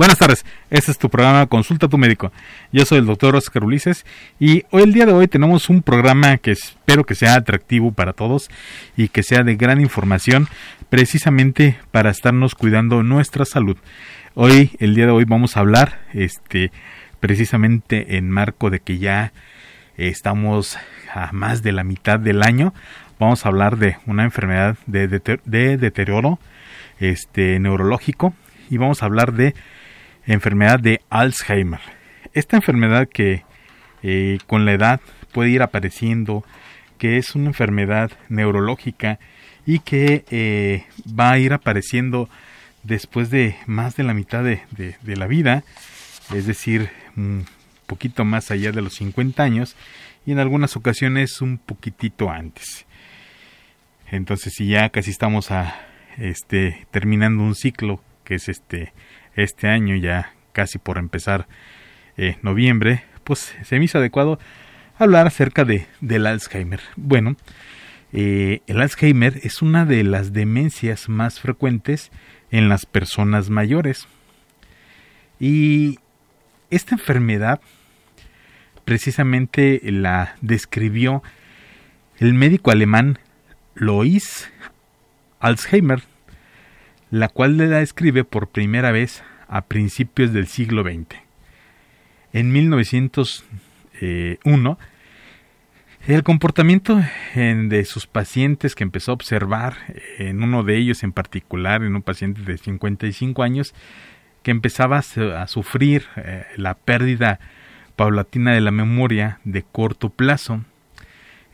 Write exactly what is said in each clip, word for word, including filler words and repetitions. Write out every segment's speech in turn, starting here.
Buenas tardes, este es tu programa Consulta a tu Médico. Yo soy el doctor Oscar Ulises y hoy, el día de hoy, tenemos un programa que espero que sea atractivo para todos y que sea de gran información, precisamente para estarnos cuidando nuestra salud. Hoy, el día de hoy, vamos a hablar este, precisamente en marco de que ya estamos a más de la mitad del año. Vamos a hablar de una enfermedad de, deter- de deterioro este, neurológico y vamos a hablar de enfermedad de Alzheimer. Esta enfermedad que eh, con la edad puede ir apareciendo, que es una enfermedad neurológica y que eh, va a ir apareciendo después de más de la mitad de, de, de la vida, es decir, un poquito más allá de los cincuenta años y en algunas ocasiones un poquitito antes. Entonces, si ya casi estamos a este terminando un ciclo, que es este este año, ya casi por empezar eh, noviembre, pues se me hizo adecuado hablar acerca de del Alzheimer. Bueno, eh, el Alzheimer es una de las demencias más frecuentes en las personas mayores. Y esta enfermedad precisamente la describió el médico alemán Alois Alzheimer, la cual la describe por primera vez a principios del siglo veinte. En mil novecientos uno, el comportamiento de sus pacientes que empezó a observar, en uno de ellos en particular, en un paciente de cincuenta y cinco años, que empezaba a sufrir la pérdida paulatina de la memoria de corto plazo,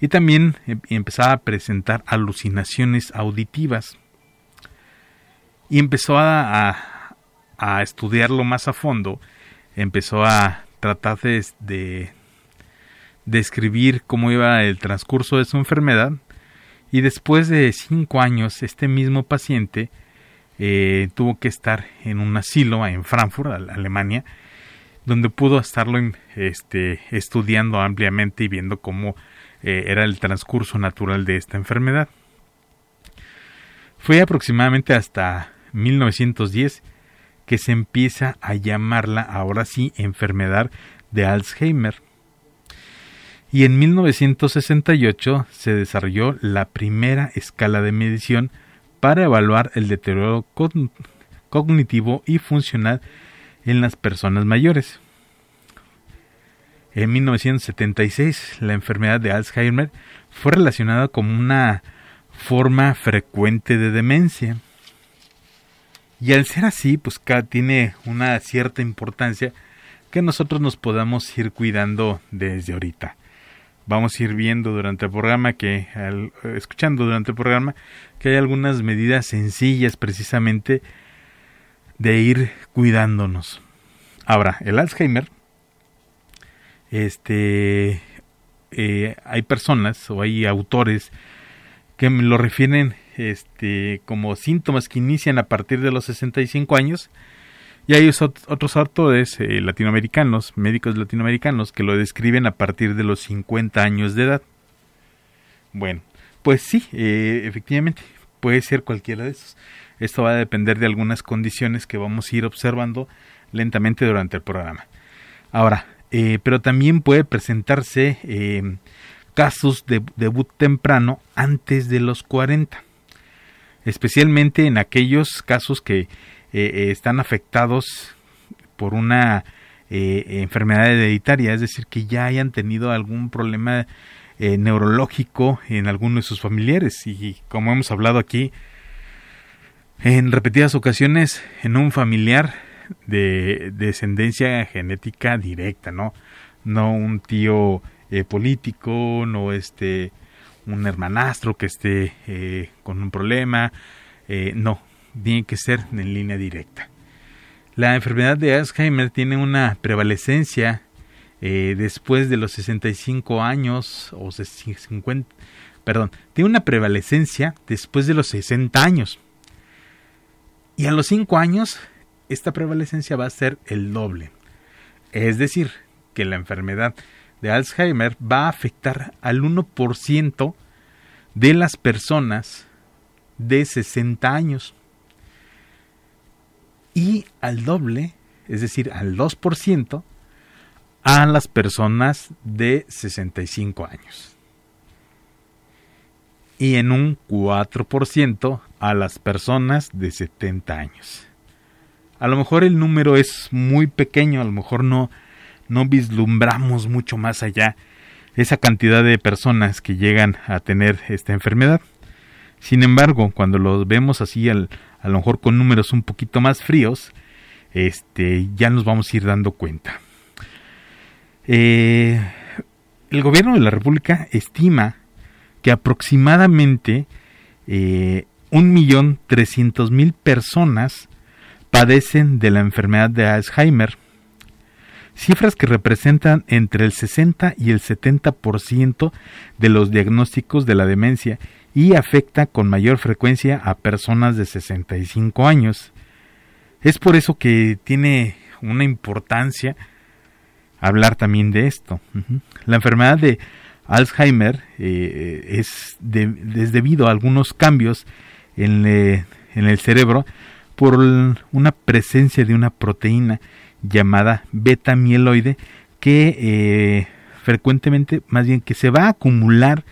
y también empezaba a presentar alucinaciones auditivas. Y empezó a, a, a estudiarlo más a fondo, empezó a tratar de, de describir cómo iba el transcurso de su enfermedad, y después de cinco años este mismo paciente eh, tuvo que estar en un asilo en Frankfurt, Alemania, donde pudo estarlo este, estudiando ampliamente y viendo cómo eh, era el transcurso natural de esta enfermedad. Fue aproximadamente hasta mil novecientos diez que se empieza a llamarla ahora sí enfermedad de Alzheimer. Y en mil novecientos sesenta y ocho se desarrolló la primera escala de medición para evaluar el deterioro cogn- cognitivo y funcional en las personas mayores. En mil novecientos setenta y seis la enfermedad de Alzheimer fue relacionada con una forma frecuente de demencia. Y al ser así, pues cada tiene una cierta importancia que nosotros nos podamos ir cuidando desde ahorita. Vamos a ir viendo durante el programa que, al, escuchando durante el programa, que hay algunas medidas sencillas precisamente de ir cuidándonos. Ahora, el Alzheimer, este, eh, hay personas o hay autores que me lo refieren este, como síntomas que inician a partir de los sesenta y cinco años, y hay otros autores eh, latinoamericanos, médicos latinoamericanos, que lo describen a partir de los cincuenta años de edad. Bueno, pues sí, eh, efectivamente, puede ser cualquiera de esos. Esto va a depender de algunas condiciones que vamos a ir observando lentamente durante el programa. Ahora, eh, pero también puede presentarse Eh, casos de debut temprano antes de los cuarenta, especialmente en aquellos casos que eh, están afectados por una eh, enfermedad hereditaria, es decir, que ya hayan tenido algún problema eh, neurológico en alguno de sus familiares. Y como hemos hablado aquí en repetidas ocasiones, en un familiar de descendencia genética directa, no, no un tío Eh, político, no este un hermanastro que esté eh, con un problema, eh, no, tiene que ser en línea directa. La enfermedad de Alzheimer tiene una prevalecencia eh, después de los sesenta y cinco años o cincuenta, perdón, tiene una prevalecencia después de los sesenta años. Y a los cinco años esta prevalecencia va a ser el doble. Es decir, que la enfermedad de Alzheimer va a afectar al uno por ciento de las personas de sesenta años y al doble es decir, al dos por ciento, a las personas de sesenta y cinco años. Y en un cuatro por ciento a las personas de setenta años. A lo mejor el número es muy pequeño, a lo mejor no, no vislumbramos mucho más allá esa cantidad de personas que llegan a tener esta enfermedad. Sin embargo, cuando los vemos así, al, a lo mejor con números un poquito más fríos, este, ya nos vamos a ir dando cuenta. Eh, el gobierno de la República estima que aproximadamente eh, un millón trescientos mil personas padecen de la enfermedad de Alzheimer, cifras que representan entre el sesenta y el setenta por ciento de los diagnósticos de la demencia y afecta con mayor frecuencia a personas de sesenta y cinco años. Es por eso que tiene una importancia hablar también de esto. La enfermedad de Alzheimer eh, es, de, es debido a algunos cambios en, le, en el cerebro por una presencia de una proteína llamada beta mieloide que eh, frecuentemente, más bien que se va a acumular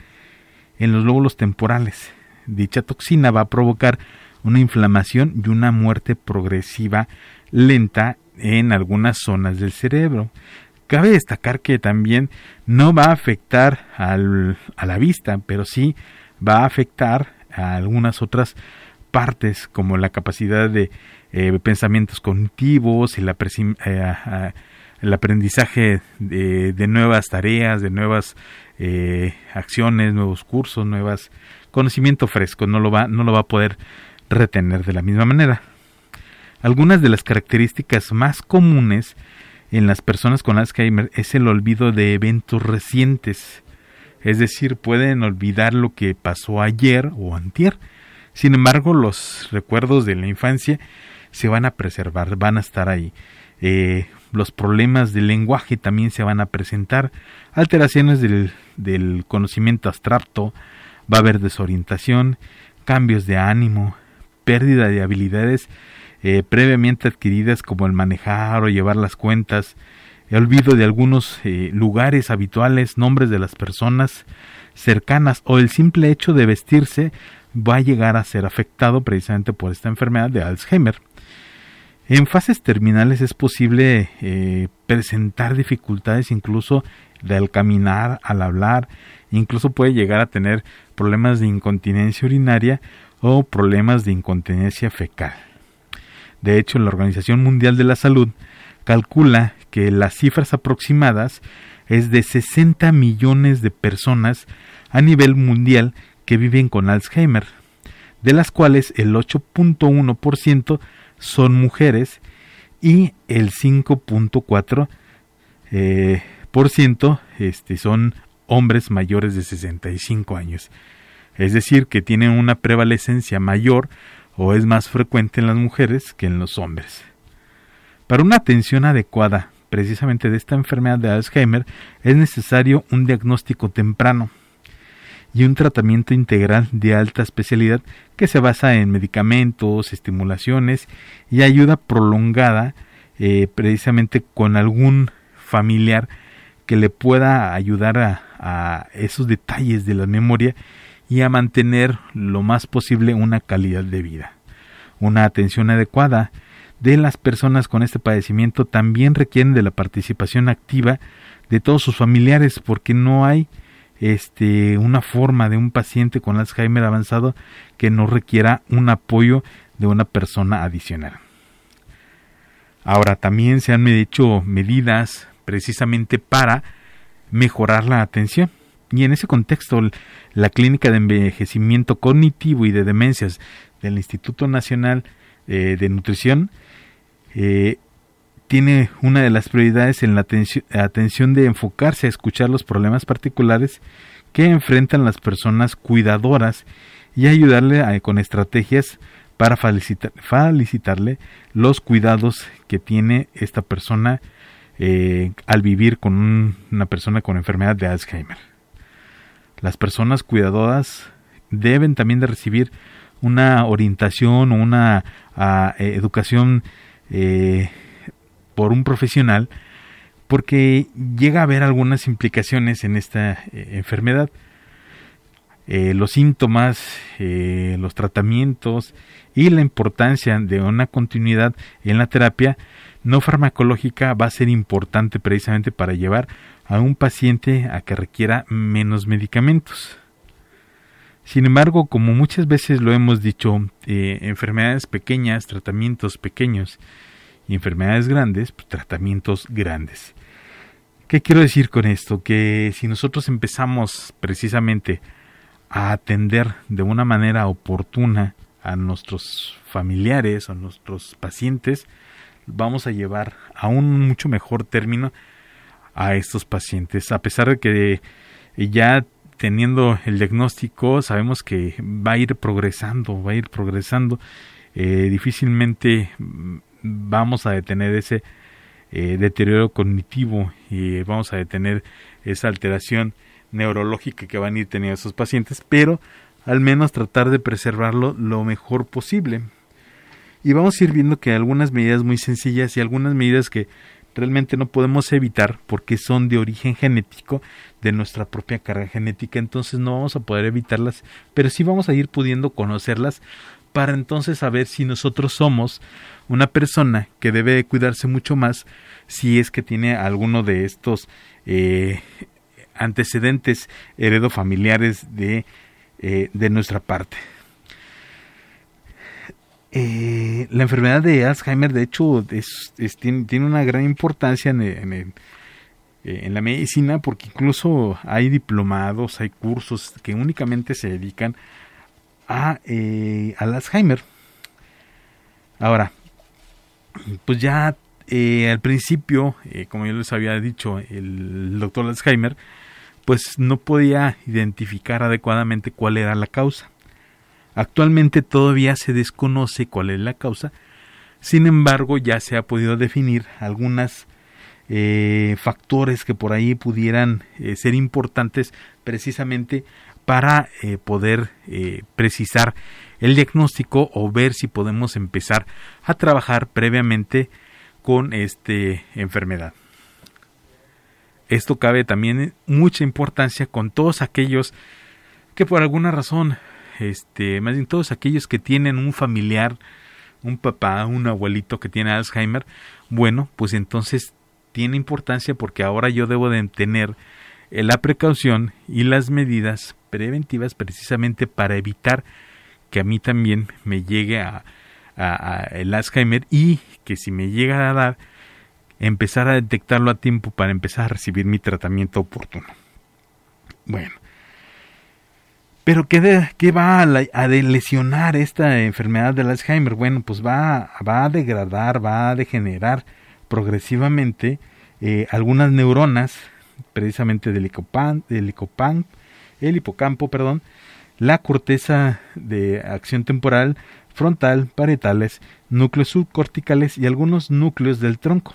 en los lóbulos temporales. Dicha toxina va a provocar una inflamación y una muerte progresiva lenta en algunas zonas del cerebro. Cabe destacar que también no va a afectar al, a la vista, pero sí va a afectar a algunas otras partes como la capacidad de eh, pensamientos cognitivos, el, apreci- eh, el aprendizaje de, de nuevas tareas, de nuevas eh, acciones, nuevos cursos, nuevas conocimiento fresco, no lo va, no lo va a poder retener de la misma manera. Algunas de las características más comunes en las personas con Alzheimer es el olvido de eventos recientes, es decir, pueden olvidar lo que pasó ayer o antier. Sin embargo, los recuerdos de la infancia se van a preservar, van a estar ahí. Eh, los problemas del lenguaje también se van a presentar, alteraciones del, del conocimiento abstracto, va a haber desorientación, cambios de ánimo, pérdida de habilidades eh, previamente adquiridas como el manejar o llevar las cuentas, el olvido de algunos eh, lugares habituales, nombres de las personas cercanas o el simple hecho de vestirse va a llegar a ser afectado precisamente por esta enfermedad de Alzheimer. En fases terminales es posible eh, presentar dificultades incluso del caminar, al hablar, incluso puede llegar a tener problemas de incontinencia urinaria o problemas de incontinencia fecal. De hecho, la Organización Mundial de la Salud calcula que las cifras aproximadas es de sesenta millones de personas a nivel mundial que viven con Alzheimer, de las cuales el ocho punto uno por ciento son mujeres y el cinco punto cuatro por ciento eh, por ciento, este, son hombres mayores de sesenta y cinco años. Es decir, que tienen una prevalencia mayor o es más frecuente en las mujeres que en los hombres. Para una atención adecuada precisamente de esta enfermedad de Alzheimer es necesario un diagnóstico temprano y un tratamiento integral de alta especialidad que se basa en medicamentos, estimulaciones y ayuda prolongada eh, precisamente con algún familiar que le pueda ayudar a, a esos detalles de la memoria y a mantener lo más posible una calidad de vida. Una atención adecuada de las personas con este padecimiento también requieren de la participación activa de todos sus familiares porque no hay Este, una forma de un paciente con Alzheimer avanzado que no requiera un apoyo de una persona adicional. Ahora, también se han hecho medidas precisamente para mejorar la atención. Y en ese contexto, la Clínica de Envejecimiento Cognitivo y de Demencias del Instituto Nacional eh, de Nutrición eh, tiene una de las prioridades en la atención, atención de enfocarse a escuchar los problemas particulares que enfrentan las personas cuidadoras y ayudarle a, con estrategias para felicitar, felicitarle los cuidados que tiene esta persona eh, al vivir con un, una persona con enfermedad de Alzheimer. Las personas cuidadoras deben también de recibir una orientación o una a, eh, educación eh, por un profesional, porque llega a haber algunas implicaciones en esta eh, enfermedad. Eh, los síntomas, eh, los tratamientos y la importancia de una continuidad en la terapia no farmacológica va a ser importante precisamente para llevar a un paciente a que requiera menos medicamentos. Sin embargo, como muchas veces lo hemos dicho, eh, enfermedades pequeñas, tratamientos pequeños, y enfermedades grandes, pues, tratamientos grandes. ¿Qué quiero decir con esto? Que si nosotros empezamos precisamente a atender de una manera oportuna a nuestros familiares, a nuestros pacientes, vamos a llevar a un mucho mejor término a estos pacientes. A pesar de que ya teniendo el diagnóstico sabemos que va a ir progresando, va a ir progresando, eh, difícilmente vamos a detener ese eh, deterioro cognitivo y vamos a detener esa alteración neurológica que van a ir teniendo esos pacientes, pero al menos tratar de preservarlo lo mejor posible. Y vamos a ir viendo que algunas medidas muy sencillas y algunas medidas que realmente no podemos evitar porque son de origen genético, de nuestra propia carga genética, entonces no vamos a poder evitarlas, pero sí vamos a ir pudiendo conocerlas para entonces saber si nosotros somos una persona que debe cuidarse mucho más si es que tiene alguno de estos eh, antecedentes heredofamiliares de, eh, de nuestra parte. Eh, la enfermedad de Alzheimer, de hecho, es, es, tiene, tiene una gran importancia en, en, en, en la medicina, porque incluso hay diplomados, hay cursos que únicamente se dedican a, eh, al Alzheimer. Ahora, pues ya Eh, al principio, eh, como yo les había dicho, el doctor Alzheimer pues no podía identificar adecuadamente cuál era la causa. Actualmente todavía se desconoce cuál es la causa, sin embargo ya se ha podido definir algunos eh, factores que por ahí pudieran eh, ser importantes precisamente para eh, poder eh, precisar el diagnóstico o ver si podemos empezar a trabajar previamente con esta enfermedad. Esto cabe también mucha importancia con todos aquellos que por alguna razón, este, más bien todos aquellos que tienen un familiar, un papá, un abuelito que tiene Alzheimer, bueno, pues entonces tiene importancia porque ahora yo debo de tener la precaución y las medidas preventivas precisamente para evitar que a mí también me llegue a A, a el Alzheimer y que si me llega a dar, empezar a detectarlo a tiempo para empezar a recibir mi tratamiento oportuno. Bueno, pero ¿qué, de, qué va a, la, a de lesionar esta enfermedad del Alzheimer? Bueno, pues va, va a degradar, va a degenerar progresivamente eh, algunas neuronas, precisamente del hipocampo, del hipocampo, el hipocampo, perdón, la corteza de acción temporal, frontal, parietales, núcleos subcorticales y algunos núcleos del tronco.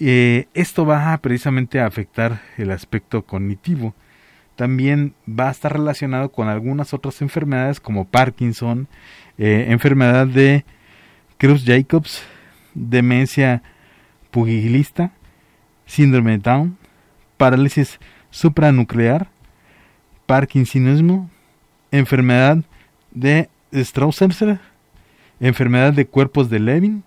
Eh, esto va precisamente a afectar el aspecto cognitivo. También va a estar relacionado con algunas otras enfermedades como Parkinson, eh, enfermedad de Creutzfeldt-Jakob, demencia pugilista, síndrome de Down, parálisis supranuclear, parkinsonismo, enfermedad de Strauss-Hemser, enfermedad de cuerpos de Levin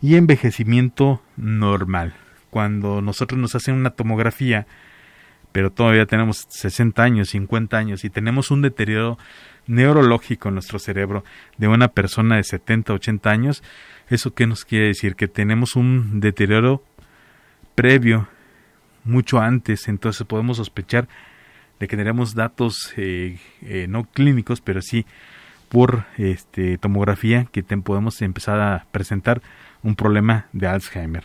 y envejecimiento normal. Cuando nosotros nos hacen una tomografía, pero todavía tenemos sesenta años, cincuenta años y tenemos un deterioro neurológico en nuestro cerebro de una persona de setenta, ochenta años, ¿eso qué nos quiere decir? Que tenemos un deterioro previo, mucho antes, entonces podemos sospechar de que tenemos datos eh, eh, no clínicos, pero sí por este, tomografía que te, podemos empezar a presentar un problema de Alzheimer.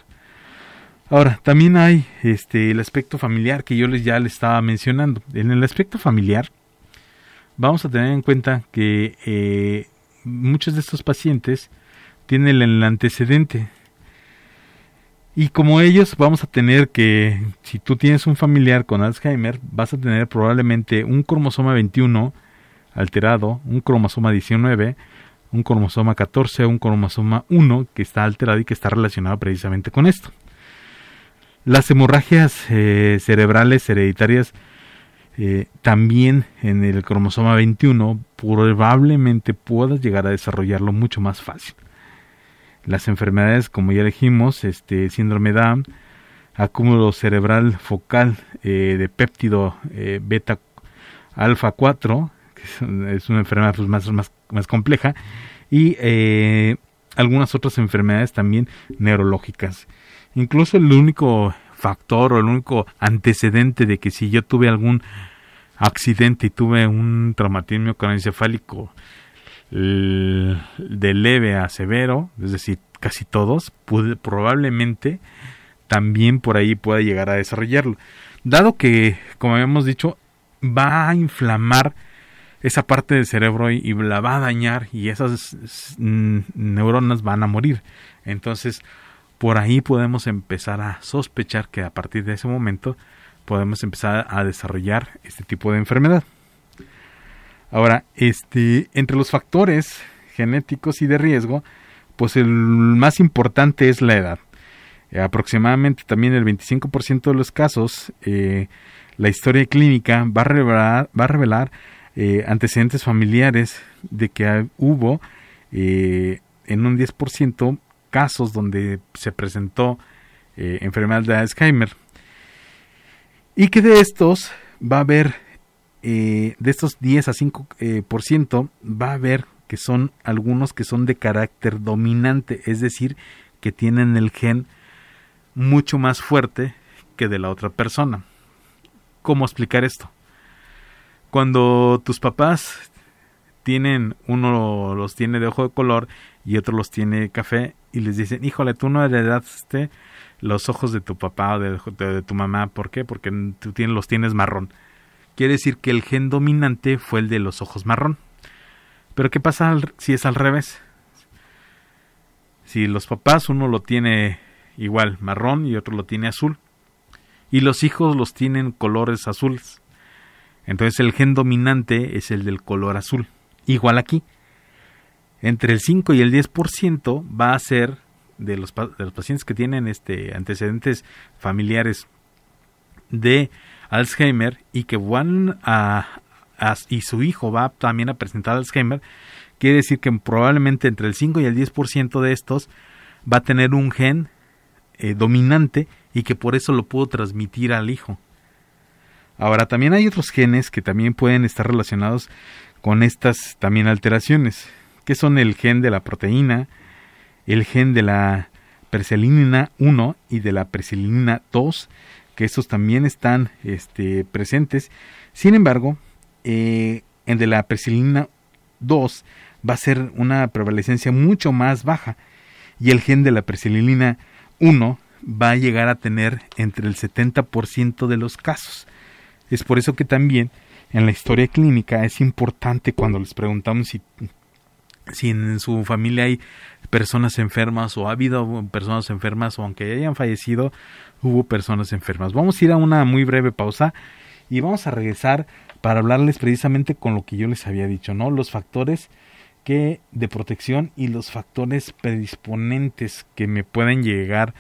Ahora, también hay este, el aspecto familiar que yo les, ya les estaba mencionando. En el aspecto familiar vamos a tener en cuenta que eh, muchos de estos pacientes tienen el antecedente y como ellos vamos a tener que, si tú tienes un familiar con Alzheimer, vas a tener probablemente un cromosoma veintiuno alterado, un cromosoma diecinueve, un cromosoma catorce, un cromosoma uno que está alterado y que está relacionado precisamente con esto. Las hemorragias eh, cerebrales hereditarias eh, también en el cromosoma veintiuno probablemente puedas llegar a desarrollarlo mucho más fácil. Las enfermedades, como ya dijimos, este, síndrome Down, acúmulo cerebral focal eh, de péptido eh, beta alfa cuatro, que es una enfermedad pues, más, más, más compleja, y eh, algunas otras enfermedades también neurológicas. Incluso el único factor o el único antecedente de que si yo tuve algún accidente y tuve un traumatismo craneoencefálico de leve a severo, es decir, casi todos, pude, probablemente también por ahí pueda llegar a desarrollarlo. Dado que, como habíamos dicho, va a inflamar esa parte del cerebro y, y la va a dañar y esas mm, neuronas van a morir. Entonces, por ahí podemos empezar a sospechar que a partir de ese momento podemos empezar a desarrollar este tipo de enfermedad. Ahora, este, entre los factores genéticos y de riesgo, pues el más importante es la edad. Eh, aproximadamente también el veinticinco por ciento de los casos, eh, la historia clínica va a revelar, va a revelar eh, antecedentes familiares de que hubo eh, en un diez por ciento casos donde se presentó eh, enfermedad de Alzheimer, y que de estos va a haber eh, de estos diez a cinco por ciento eh, por ciento, va a haber que son algunos que son de carácter dominante, es decir, que tienen el gen mucho más fuerte que de la otra persona. ¿Cómo explicar esto? Cuando tus papás tienen, uno los tiene de ojo de color y otro los tiene café, y les dicen, híjole, tú no heredaste los ojos de tu papá o de, de, de tu mamá. ¿Por qué? Porque tú tienes, los tienes marrón. Quiere decir que el gen dominante fue el de los ojos marrón. Pero ¿qué pasa al, si es al revés? Si los papás, uno lo tiene igual marrón y otro lo tiene azul, y los hijos los tienen colores azules. Entonces el gen dominante es el del color azul. Igual aquí. Entre el cinco y el diez por ciento va a ser de los, de los pacientes que tienen este antecedentes familiares de Alzheimer y que van a, a y su hijo va también a presentar Alzheimer, quiere decir que probablemente entre el cinco y el diez por ciento de estos va a tener un gen eh, dominante y que por eso lo puedo transmitir al hijo. Ahora, también hay otros genes que también pueden estar relacionados con estas también alteraciones, que son el gen de la proteína, el gen de la presenilina uno y de la presenilina dos, que estos también están este, presentes. Sin embargo, eh, el de la presenilina dos va a ser una prevalencia mucho más baja, y el gen de la presenilina uno va a llegar a tener entre el setenta por ciento de los casos. Es por eso que también en la historia clínica es importante cuando les preguntamos si... si en su familia hay personas enfermas o ha habido personas enfermas, o aunque hayan fallecido, hubo personas enfermas. Vamos a ir a una muy breve pausa y vamos a regresar para hablarles precisamente con lo que yo les había dicho, ¿no? Los factores que de protección y los factores predisponentes que me pueden llegar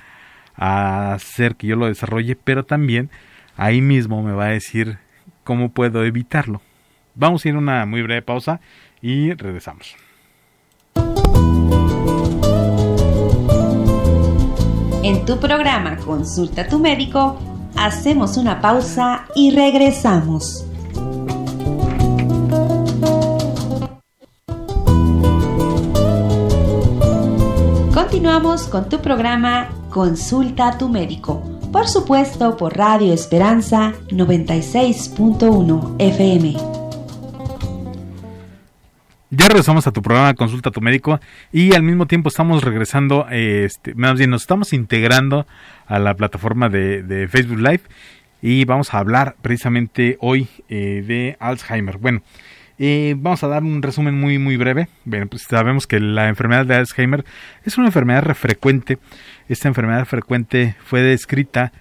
a hacer que yo lo desarrolle, pero también ahí mismo me va a decir cómo puedo evitarlo. Vamos a ir a una muy breve pausa y regresamos. En tu programa Consulta a tu médico, hacemos una pausa y regresamos. Continuamos con tu programa Consulta a tu médico, por supuesto por Radio Esperanza noventa y seis punto uno F M. Ya regresamos a tu programa Consulta a tu médico, y al mismo tiempo estamos regresando, este, más bien nos estamos integrando a la plataforma de, de Facebook Live, y vamos a hablar precisamente hoy eh, de Alzheimer. Bueno, eh, vamos a dar un resumen muy muy breve. Bueno, pues sabemos que la enfermedad de Alzheimer es una enfermedad frecuente. Esta enfermedad frecuente fue descrita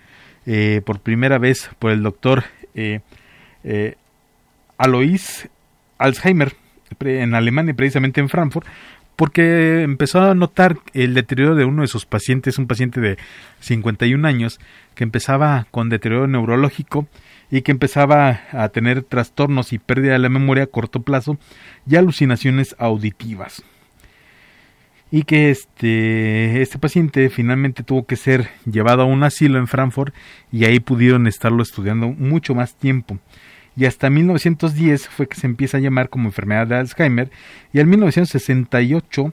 eh, por primera vez por el doctor eh, eh, Alois Alzheimer, en Alemania, precisamente en Frankfurt, porque empezó a notar el deterioro de uno de sus pacientes, un paciente de cincuenta y un años, que empezaba con deterioro neurológico y que empezaba a tener trastornos y pérdida de la memoria a corto plazo y alucinaciones auditivas. Y que este, este paciente finalmente tuvo que ser llevado a un asilo en Frankfurt y ahí pudieron estarlo estudiando mucho más tiempo. Y hasta mil novecientos diez fue que se empieza a llamar como enfermedad de Alzheimer, y en mil novecientos sesenta y ocho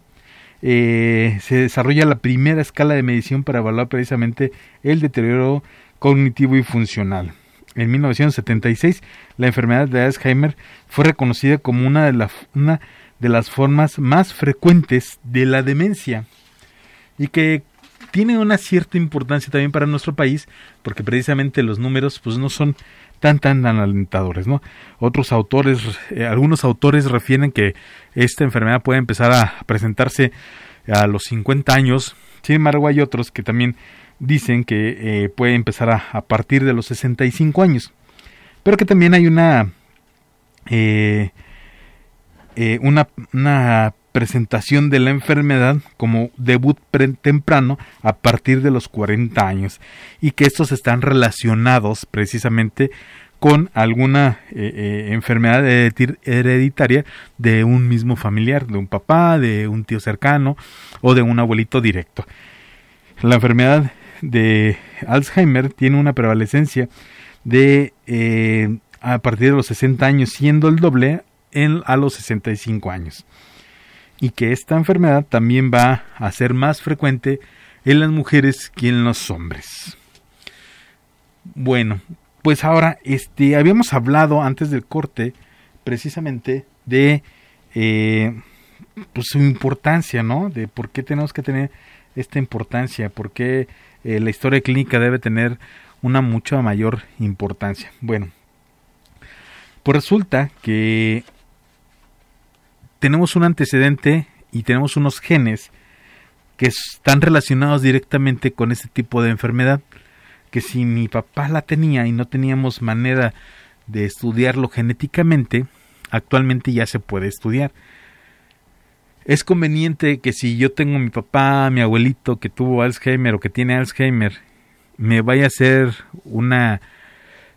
eh, se desarrolla la primera escala de medición para evaluar precisamente el deterioro cognitivo y funcional. En mil novecientos setenta y seis la enfermedad de Alzheimer fue reconocida como una de, la, una de las formas más frecuentes de la demencia, y que tiene una cierta importancia también para nuestro país, porque precisamente los números pues no son tan tan tan alentadores, ¿no? Otros autores, eh, algunos autores refieren que esta enfermedad puede empezar a presentarse a los cincuenta años, sin embargo hay otros que también dicen que eh, puede empezar a, a partir de los sesenta y cinco años, pero que también hay una eh, eh, una, una presentación de la enfermedad como debut pre- temprano a partir de los cuarenta años, y que estos están relacionados precisamente con alguna eh, eh, enfermedad hereditaria de un mismo familiar, de un papá, de un tío cercano o de un abuelito directo. La enfermedad de Alzheimer tiene una prevalencia de eh, a partir de los sesenta años, siendo el doble en, a los sesenta y cinco años. Y que esta enfermedad también va a ser más frecuente en las mujeres que en los hombres. Bueno, pues ahora este habíamos hablado antes del corte precisamente de eh, pues su importancia, ¿no? De por qué tenemos que tener esta importancia, por qué eh, la historia clínica debe tener una mucho mayor importancia. Bueno, pues resulta que tenemos un antecedente y tenemos unos genes que están relacionados directamente con este tipo de enfermedad, que si mi papá la tenía y no teníamos manera de estudiarlo genéticamente, actualmente ya se puede estudiar. Es conveniente que si yo tengo a mi papá, a mi abuelito que tuvo Alzheimer o que tiene Alzheimer, me vaya a hacer una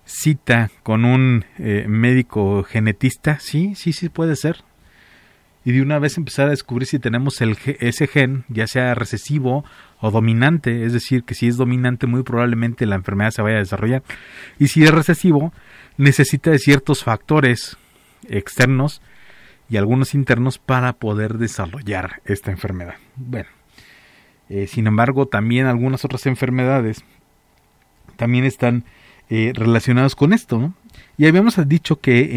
cita con un eh, médico genetista. Sí, sí, sí puede ser. Y de una vez empezar a descubrir si tenemos el, ese gen, ya sea recesivo o dominante, es decir, que si es dominante muy probablemente la enfermedad se vaya a desarrollar, y si es recesivo necesita de ciertos factores externos y algunos internos para poder desarrollar esta enfermedad. Bueno, eh, sin embargo también algunas otras enfermedades también están eh, relacionadas con esto, ¿no? Y habíamos dicho que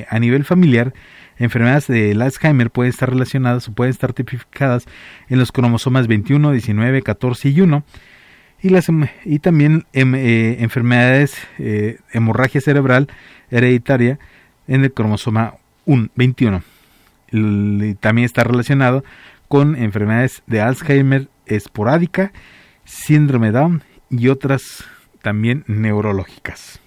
eh, a nivel familiar, enfermedades del Alzheimer pueden estar relacionadas o pueden estar tipificadas en los cromosomas veintiuno, diecinueve, catorce y uno, y, las, y también em, eh, enfermedades, eh, hemorragia cerebral hereditaria en el cromosoma veintiuno. El, también está relacionado con enfermedades de Alzheimer esporádica, síndrome Down y otras también neurológicas.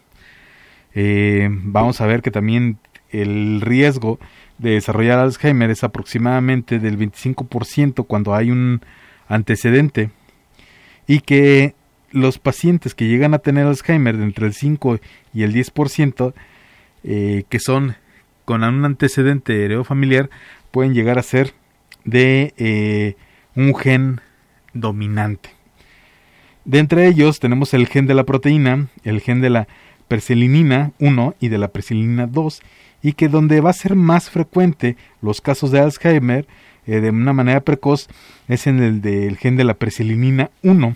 Eh, vamos a ver que también el riesgo de desarrollar Alzheimer es aproximadamente del veinticinco por ciento cuando hay un antecedente, y que los pacientes que llegan a tener Alzheimer de entre el cinco y el diez por ciento, eh, que son con un antecedente heredofamiliar, pueden llegar a ser de eh, un gen dominante. De entre ellos tenemos el gen de la proteína, el gen de la preselinina uno y de la preselinina dos, y que donde va a ser más frecuente los casos de Alzheimer eh, de una manera precoz es en el del gen de la preselinina uno.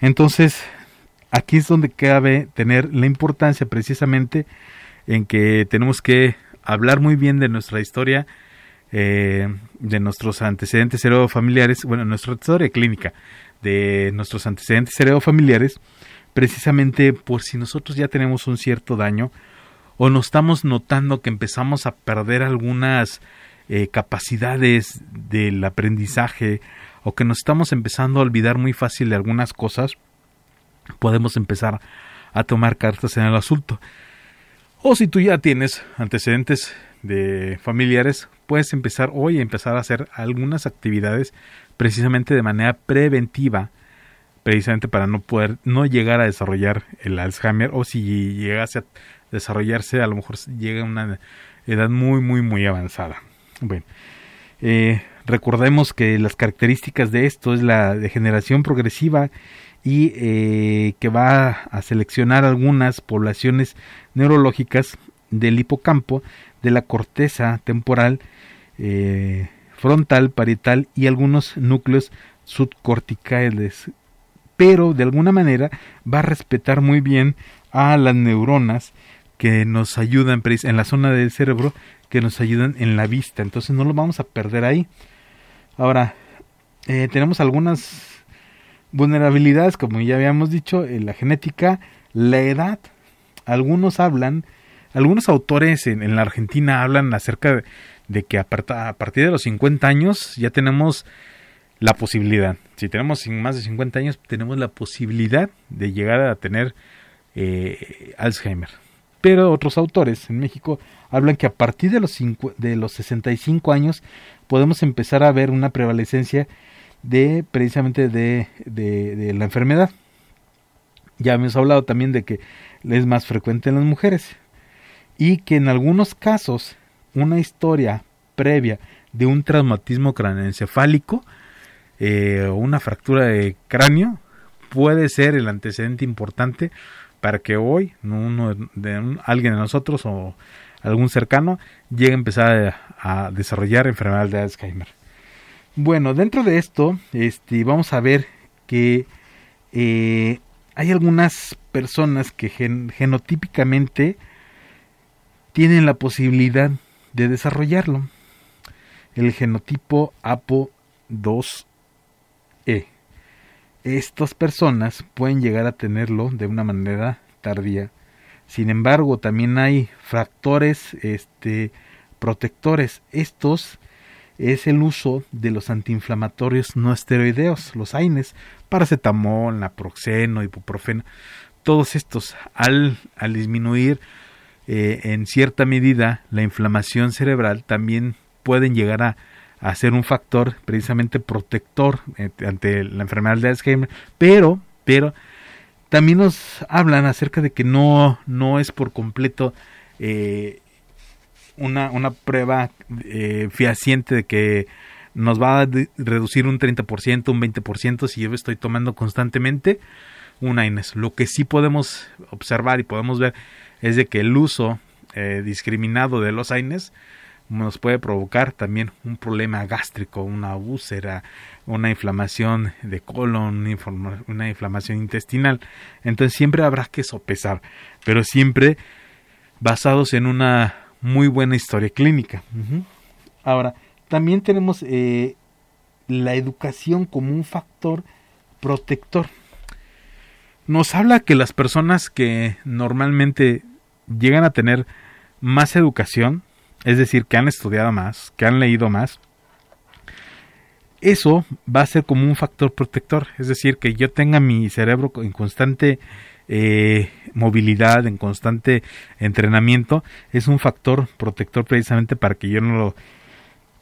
Entonces, aquí es donde cabe tener la importancia precisamente en que tenemos que hablar muy bien de nuestra historia, eh, de nuestros antecedentes heredofamiliares, bueno, nuestra historia clínica, de nuestros antecedentes heredofamiliares, precisamente por si nosotros ya tenemos un cierto daño o nos estamos notando que empezamos a perder algunas eh, capacidades del aprendizaje, o que nos estamos empezando a olvidar muy fácil de algunas cosas, podemos empezar a tomar cartas en el asunto. O si tú ya tienes antecedentes de familiares, puedes empezar hoy a empezar a hacer algunas actividades precisamente de manera preventiva, precisamente para no poder, no llegar a desarrollar el Alzheimer, o si llegase a desarrollarse, a lo mejor llega a una edad muy, muy, muy avanzada. Bueno, eh, recordemos que las características de esto es la degeneración progresiva y eh, que va a seleccionar algunas poblaciones neurológicas del hipocampo, de la corteza temporal, eh, frontal, parietal y algunos núcleos subcorticales, pero de alguna manera va a respetar muy bien a las neuronas que nos ayudan en la zona del cerebro, que nos ayudan en la vista, entonces no lo vamos a perder ahí. Ahora, eh, tenemos algunas vulnerabilidades, como ya habíamos dicho, en la genética, la edad. Algunos hablan, algunos autores en, en la Argentina hablan acerca de, de que a, parta, a partir de los cincuenta años ya tenemos la posibilidad. Si tenemos más de cincuenta años, tenemos la posibilidad de llegar a tener eh, Alzheimer. Pero otros autores en México hablan que a partir de los, cinco, de los sesenta y cinco años podemos empezar a ver una prevalencia de precisamente de, de, de la enfermedad. Ya hemos hablado también de que es más frecuente en las mujeres. Y que en algunos casos una historia previa de un traumatismo craneoencefálico eh, o una fractura de cráneo puede ser el antecedente importante para que hoy uno de un, alguien de nosotros o algún cercano llegue a empezar a, a desarrollar enfermedad de Alzheimer. Bueno, dentro de esto este, vamos a ver que eh, hay algunas personas que gen, genotípicamente tienen la posibilidad de desarrollarlo. El genotipo A P O dos E. Estas personas pueden llegar a tenerlo de una manera tardía. Sin embargo, también hay factores este, protectores. Estos es el uso de los antiinflamatorios no esteroideos, los A I N Es, paracetamol, naproxeno, ibuprofeno. Todos estos, al, al disminuir Eh, en cierta medida la inflamación cerebral, también pueden llegar a, a ser un factor precisamente protector eh, ante la enfermedad de Alzheimer, pero, pero también nos hablan acerca de que no, no es por completo eh, una, una prueba eh, fehaciente de que nos va a reducir un treinta por ciento, un veinte por ciento si yo estoy tomando constantemente un A I N Es. Lo que sí podemos observar y podemos ver es de que el uso eh, discriminado de los A I N Es nos puede provocar también un problema gástrico, una úlcera, una inflamación de colon, una inflamación intestinal. Entonces siempre habrá que sopesar, pero siempre basados en una muy buena historia clínica. Uh-huh. Ahora, también tenemos eh, la educación como un factor protector. Nos habla que las personas que normalmente llegan a tener más educación, es decir, que han estudiado más, que han leído más, eso va a ser como un factor protector, es decir, que yo tenga mi cerebro en constante eh, movilidad, en constante entrenamiento, es un factor protector precisamente para que yo no, lo,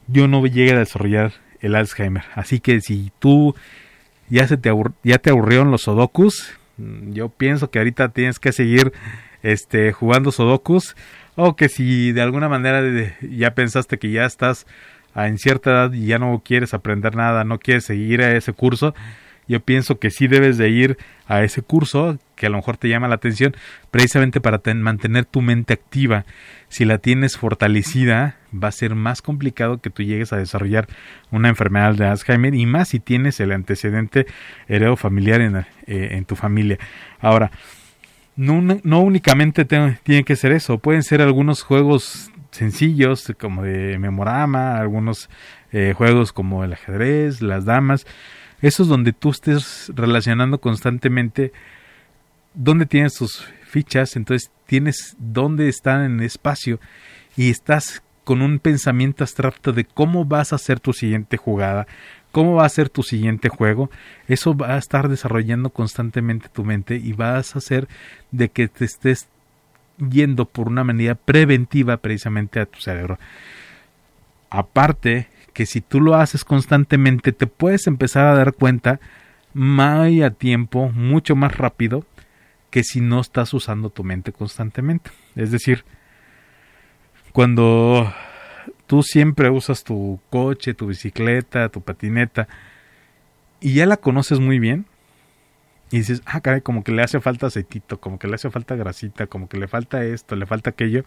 yo no llegue a desarrollar el Alzheimer. Así que si tú ya, se te, aburr- ya te aburrieron los sudokus, yo pienso que ahorita tienes que seguir este, jugando sudokus, o que si de alguna manera de, ya pensaste que ya estás a, en cierta edad y ya no quieres aprender nada, no quieres seguir a ese curso, yo pienso que sí debes de ir a ese curso que a lo mejor te llama la atención, precisamente para ten, mantener tu mente activa. Si la tienes fortalecida, va a ser más complicado que tú llegues a desarrollar una enfermedad de Alzheimer, y más si tienes el antecedente heredero familiar en, eh, en tu familia. Ahora, no, no únicamente te, tiene que ser eso, pueden ser algunos juegos sencillos como de memorama, algunos eh, juegos como el ajedrez, las damas, eso es donde tú estés relacionando constantemente dónde tienes tus fichas, entonces tienes dónde están en el espacio y estás con un pensamiento abstracto de cómo vas a hacer tu siguiente jugada, cómo va a ser tu siguiente juego. Eso va a estar desarrollando constantemente tu mente y vas a hacer de que te estés yendo por una medida preventiva precisamente a tu cerebro. Aparte, que si tú lo haces constantemente, te puedes empezar a dar cuenta más a tiempo, mucho más rápido, que si no estás usando tu mente constantemente. Es decir, cuando tú siempre usas tu coche, tu bicicleta, tu patineta, y ya la conoces muy bien, y dices, ah, caray, como que le hace falta aceitito, como que le hace falta grasita, como que le falta esto, le falta aquello,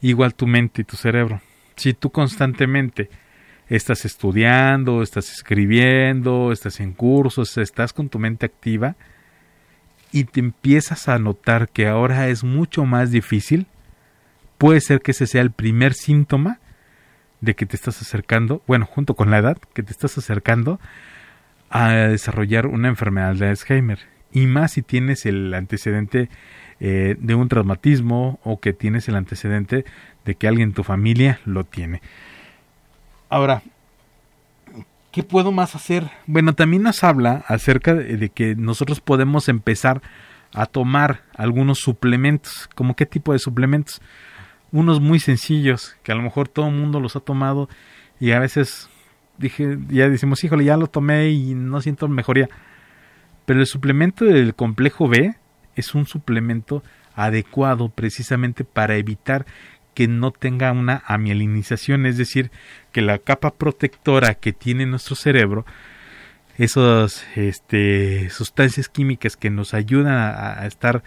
igual tu mente y tu cerebro. Si tú constantemente estás estudiando, estás escribiendo, estás en cursos, estás con tu mente activa, y te empiezas a notar que ahora es mucho más difícil, puede ser que ese sea el primer síntoma de que te estás acercando, bueno, junto con la edad, que te estás acercando a desarrollar una enfermedad de Alzheimer. Y más si tienes el antecedente eh, de un traumatismo o que tienes el antecedente de que alguien en tu familia lo tiene. Ahora, ¿qué puedo más hacer? Bueno, también nos habla acerca de que nosotros podemos empezar a tomar algunos suplementos. ¿Cómo qué tipo de suplementos? Unos muy sencillos que a lo mejor todo el mundo los ha tomado y a veces dije, ya decimos, híjole, ya lo tomé y no siento mejoría. Pero el suplemento del complejo B es un suplemento adecuado precisamente para evitar que no tenga una amielinización, es decir, que la capa protectora que tiene nuestro cerebro, esas este, sustancias químicas que nos ayudan a, a estar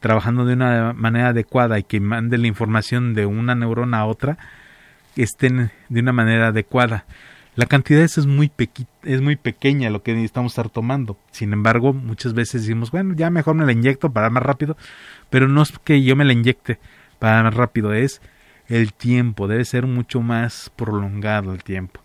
trabajando de una manera adecuada y que manden la información de una neurona a otra, estén de una manera adecuada. La cantidad de eso es muy, pequi- es muy pequeña lo que necesitamos estar tomando. Sin embargo, muchas veces decimos, bueno, ya mejor me la inyecto para más rápido, pero no es que yo me la inyecte para más rápido, es el tiempo, debe ser mucho más prolongado el tiempo.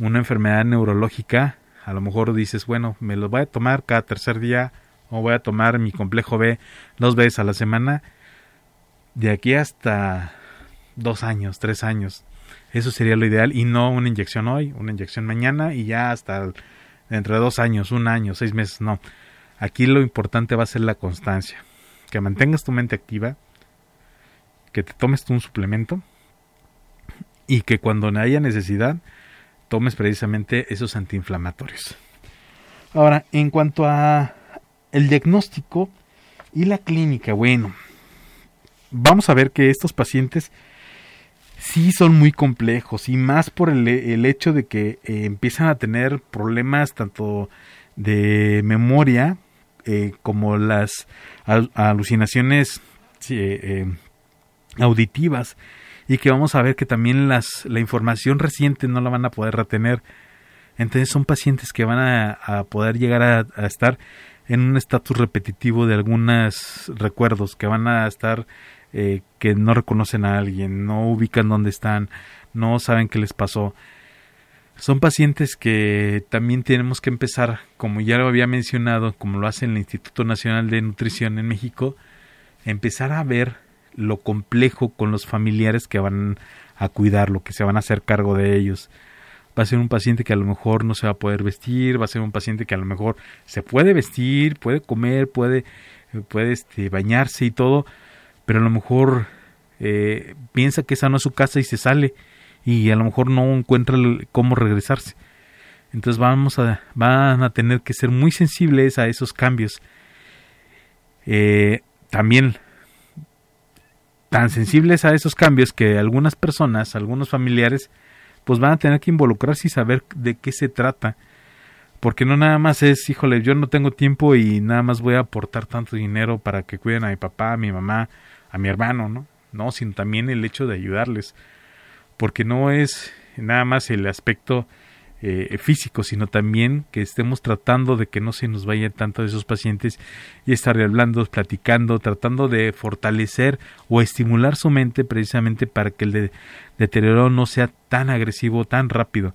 Una enfermedad neurológica, a lo mejor dices, bueno, me lo voy a tomar cada tercer día o voy a tomar mi complejo B dos veces a la semana, de aquí hasta dos años, tres años. Eso sería lo ideal y no una inyección hoy, una inyección mañana y ya hasta dentro de dos años, un año, seis meses, no. Aquí lo importante va a ser la constancia, que mantengas tu mente activa, que te tomes tú un suplemento y que cuando haya necesidad tomes precisamente esos antiinflamatorios. Ahora, en cuanto a el diagnóstico y la clínica, bueno, vamos a ver que estos pacientes sí son muy complejos y más por el, el hecho de que eh, empiezan a tener problemas tanto de memoria eh, como las al, alucinaciones sí, eh, auditivas y que vamos a ver que también las la información reciente no la van a poder retener. Entonces son pacientes que van a, a poder llegar a, a estar en un estatus repetitivo de algunos recuerdos, que van a estar eh, que no reconocen a alguien, no ubican dónde están, no saben qué les pasó. Son pacientes que también tenemos que empezar, como ya lo había mencionado, como lo hace el Instituto Nacional de Nutrición en México, empezar a ver lo complejo con los familiares que van a cuidarlo, que se van a hacer cargo de ellos. Va a ser un paciente que a lo mejor no se va a poder vestir, va a ser un paciente que a lo mejor se puede vestir, puede comer, puede, puede este, bañarse y todo, pero a lo mejor eh, piensa que esa no es su casa y se sale y a lo mejor no encuentra cómo regresarse. Entonces vamos a, van a tener que ser muy sensibles a esos cambios. Eh, también tan sensibles a esos cambios que algunas personas, algunos familiares, pues van a tener que involucrarse y saber de qué se trata, porque no nada más es, híjole, yo no tengo tiempo y nada más voy a aportar tanto dinero para que cuiden a mi papá, a mi mamá, a mi hermano, ¿no? No, sino también el hecho de ayudarles, porque no es nada más el aspecto eh, físico, sino también que estemos tratando de que no se nos vayan tanto de esos pacientes y estar hablando, platicando, tratando de fortalecer o estimular su mente precisamente para que el de, deterioro no sea tan agresivo, tan rápido.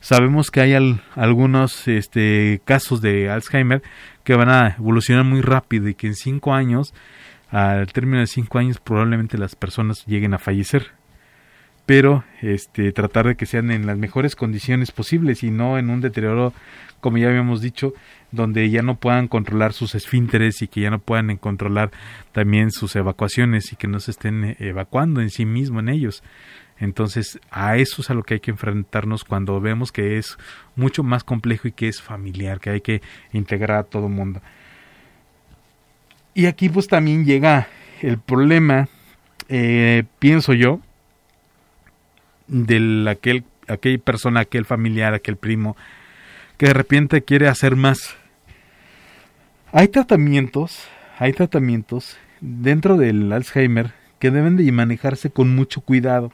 Sabemos que hay al, algunos este, casos de Alzheimer que van a evolucionar muy rápido y que en cinco años, al término de cinco años, probablemente las personas lleguen a fallecer. Pero este, tratar de que sean en las mejores condiciones posibles y no en un deterioro, como ya habíamos dicho, donde ya no puedan controlar sus esfínteres y que ya no puedan controlar también sus evacuaciones y que no se estén evacuando en sí mismo en ellos. Entonces, a eso es a lo que hay que enfrentarnos cuando vemos que es mucho más complejo y que es familiar, que hay que integrar a todo el mundo. Y aquí pues también llega el problema, eh, pienso yo, de aquel, aquella persona, aquel familiar, aquel primo, que de repente quiere hacer más. Hay tratamientos, hay tratamientos dentro del Alzheimer que deben de manejarse con mucho cuidado.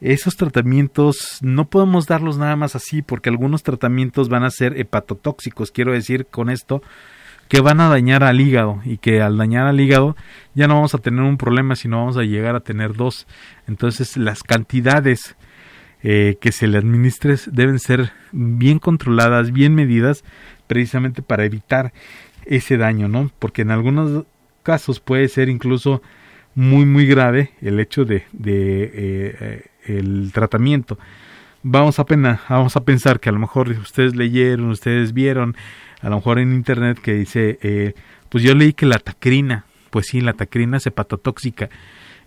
Esos tratamientos no podemos darlos nada más así, porque algunos tratamientos van a ser hepatotóxicos, quiero decir con esto que van a dañar al hígado, y que al dañar al hígado ya no vamos a tener un problema, sino vamos a llegar a tener dos. Entonces las cantidades eh, que se le administre deben ser bien controladas, bien medidas, precisamente para evitar ese daño, ¿no? Porque en algunos casos puede ser incluso muy muy grave el hecho de, de eh, el tratamiento. Vamos a, pena, vamos a pensar que a lo mejor ustedes leyeron, ustedes vieron, a lo mejor en internet que dice, eh, pues yo leí que la tacrina, pues sí, la tacrina es hepatotóxica.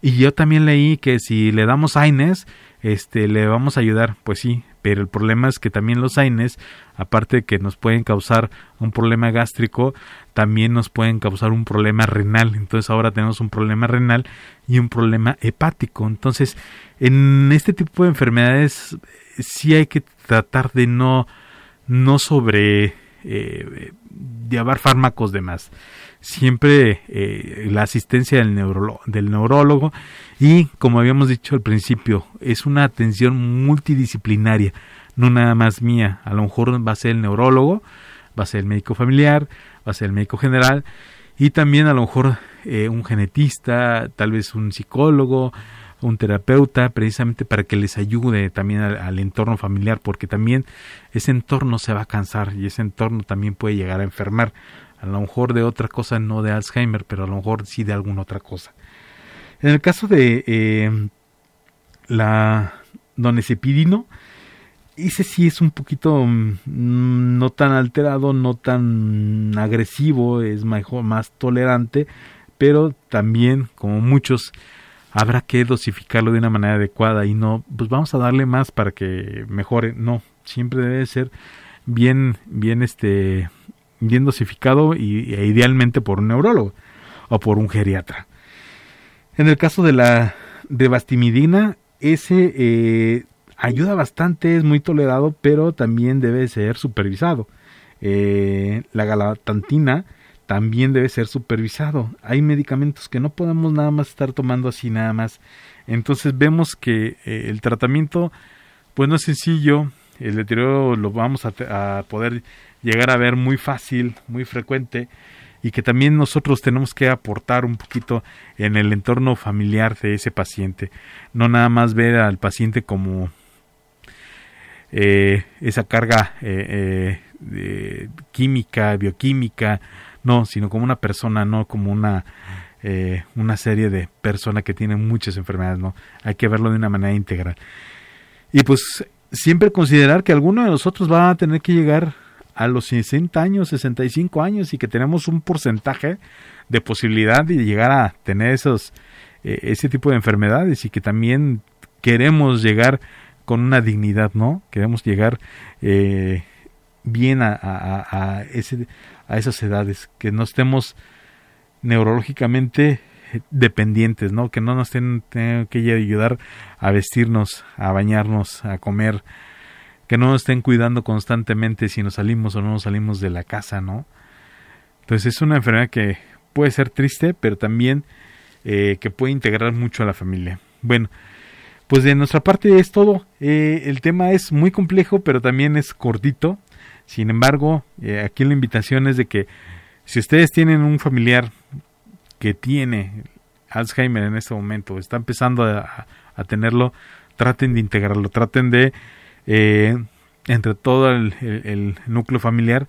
Y yo también leí que si le damos AINES, este, le vamos a ayudar, pues sí, pero el problema es que también los AINES, aparte de que nos pueden causar un problema gástrico, también nos pueden causar un problema renal. Entonces ahora tenemos un problema renal y un problema hepático. Entonces, en este tipo de enfermedades sí hay que tratar de no, no sobre eh, llevar fármacos de más. Siempre eh, la asistencia del, neurolo- del neurólogo, y como habíamos dicho al principio, es una atención multidisciplinaria, no nada más mía. A lo mejor va a ser el neurólogo, va a ser el médico familiar, va a ser el médico general, y también a lo mejor eh, un genetista, tal vez un psicólogo, un terapeuta, precisamente para que les ayude también al, al entorno familiar, porque también ese entorno se va a cansar y ese entorno también puede llegar a enfermar. A lo mejor de otra cosa, no de Alzheimer, pero a lo mejor sí de alguna otra cosa. En el caso de eh, la donepezilo, ese sí es un poquito mm, no tan alterado, no tan agresivo, es mejor, más tolerante, pero también, como muchos, habrá que dosificarlo de una manera adecuada y no, pues vamos a darle más para que mejore. No, siempre debe ser bien, bien este... bien dosificado y, e idealmente por un neurólogo o por un geriatra. En el caso de la rivastimidina, ese eh, ayuda bastante, es muy tolerado, pero también debe ser supervisado. Eh, la galatantina también debe ser supervisado. Hay medicamentos que no podemos nada más estar tomando así nada más. Entonces vemos que eh, el tratamiento pues no es sencillo. El deterioro lo vamos a, a poder llegar a ver muy fácil, muy frecuente, y que también nosotros tenemos que aportar un poquito en el entorno familiar de ese paciente. No nada más ver al paciente como eh, esa carga eh, eh, eh, química, bioquímica, no, sino como una persona, no como una, eh, una serie de personas que tienen muchas enfermedades, no. Hay que verlo de una manera integral. Y pues siempre considerar que alguno de nosotros va a tener que llegar a los sesenta años, sesenta y cinco años, y que tenemos un porcentaje de posibilidad de llegar a tener esos eh, ese tipo de enfermedades, y que también queremos llegar con una dignidad, ¿no? Queremos llegar eh, bien a, a, a, ese, a esas edades, que no estemos neurológicamente dependientes, ¿no? Que no nos tengan que ayudar a vestirnos, a bañarnos, a comer, que no nos estén cuidando constantemente si nos salimos o no nos salimos de la casa, ¿no? Entonces es una enfermedad que puede ser triste, pero también eh, que puede integrar mucho a la familia. Bueno, pues de nuestra parte es todo. Eh, el tema es muy complejo, pero también es cortito. Sin embargo, eh, aquí la invitación es de que si ustedes tienen un familiar que tiene Alzheimer en este momento, está empezando a, a tenerlo, traten de integrarlo, traten de, eh, entre todo el, el, el núcleo familiar,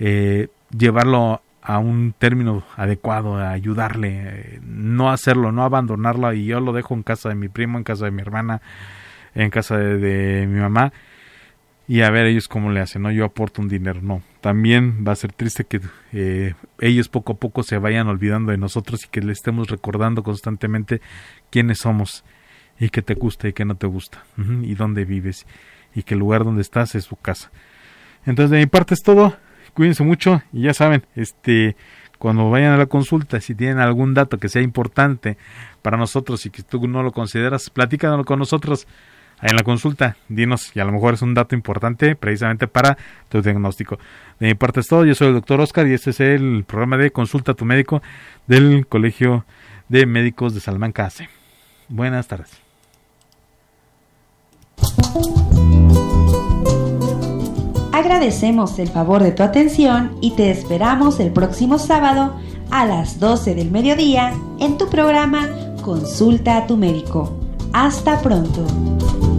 eh, llevarlo a un término adecuado, a ayudarle, eh, no hacerlo, no abandonarlo, y yo lo dejo en casa de mi primo, en casa de mi hermana, en casa de, de mi mamá, y a ver ellos cómo le hacen, no yo aporto un dinero, no. También va a ser triste que eh, ellos poco a poco se vayan olvidando de nosotros y que le estemos recordando constantemente quiénes somos y qué te gusta y qué no te gusta, y dónde vives y que el lugar donde estás es su casa. Entonces de mi parte es todo, cuídense mucho y ya saben, este... cuando vayan a la consulta, si tienen algún dato que sea importante para nosotros y que tú no lo consideras, platícanos con nosotros en la consulta, dinos, y a lo mejor es un dato importante precisamente para tu diagnóstico. De mi parte es todo, yo soy el doctor Oscar y este es el programa de Consulta a tu Médico del Colegio de Médicos de Salamanca A C. Buenas tardes. Agradecemos el favor de tu atención y te esperamos el próximo sábado a las doce del mediodía en tu programa Consulta a tu Médico. Hasta pronto.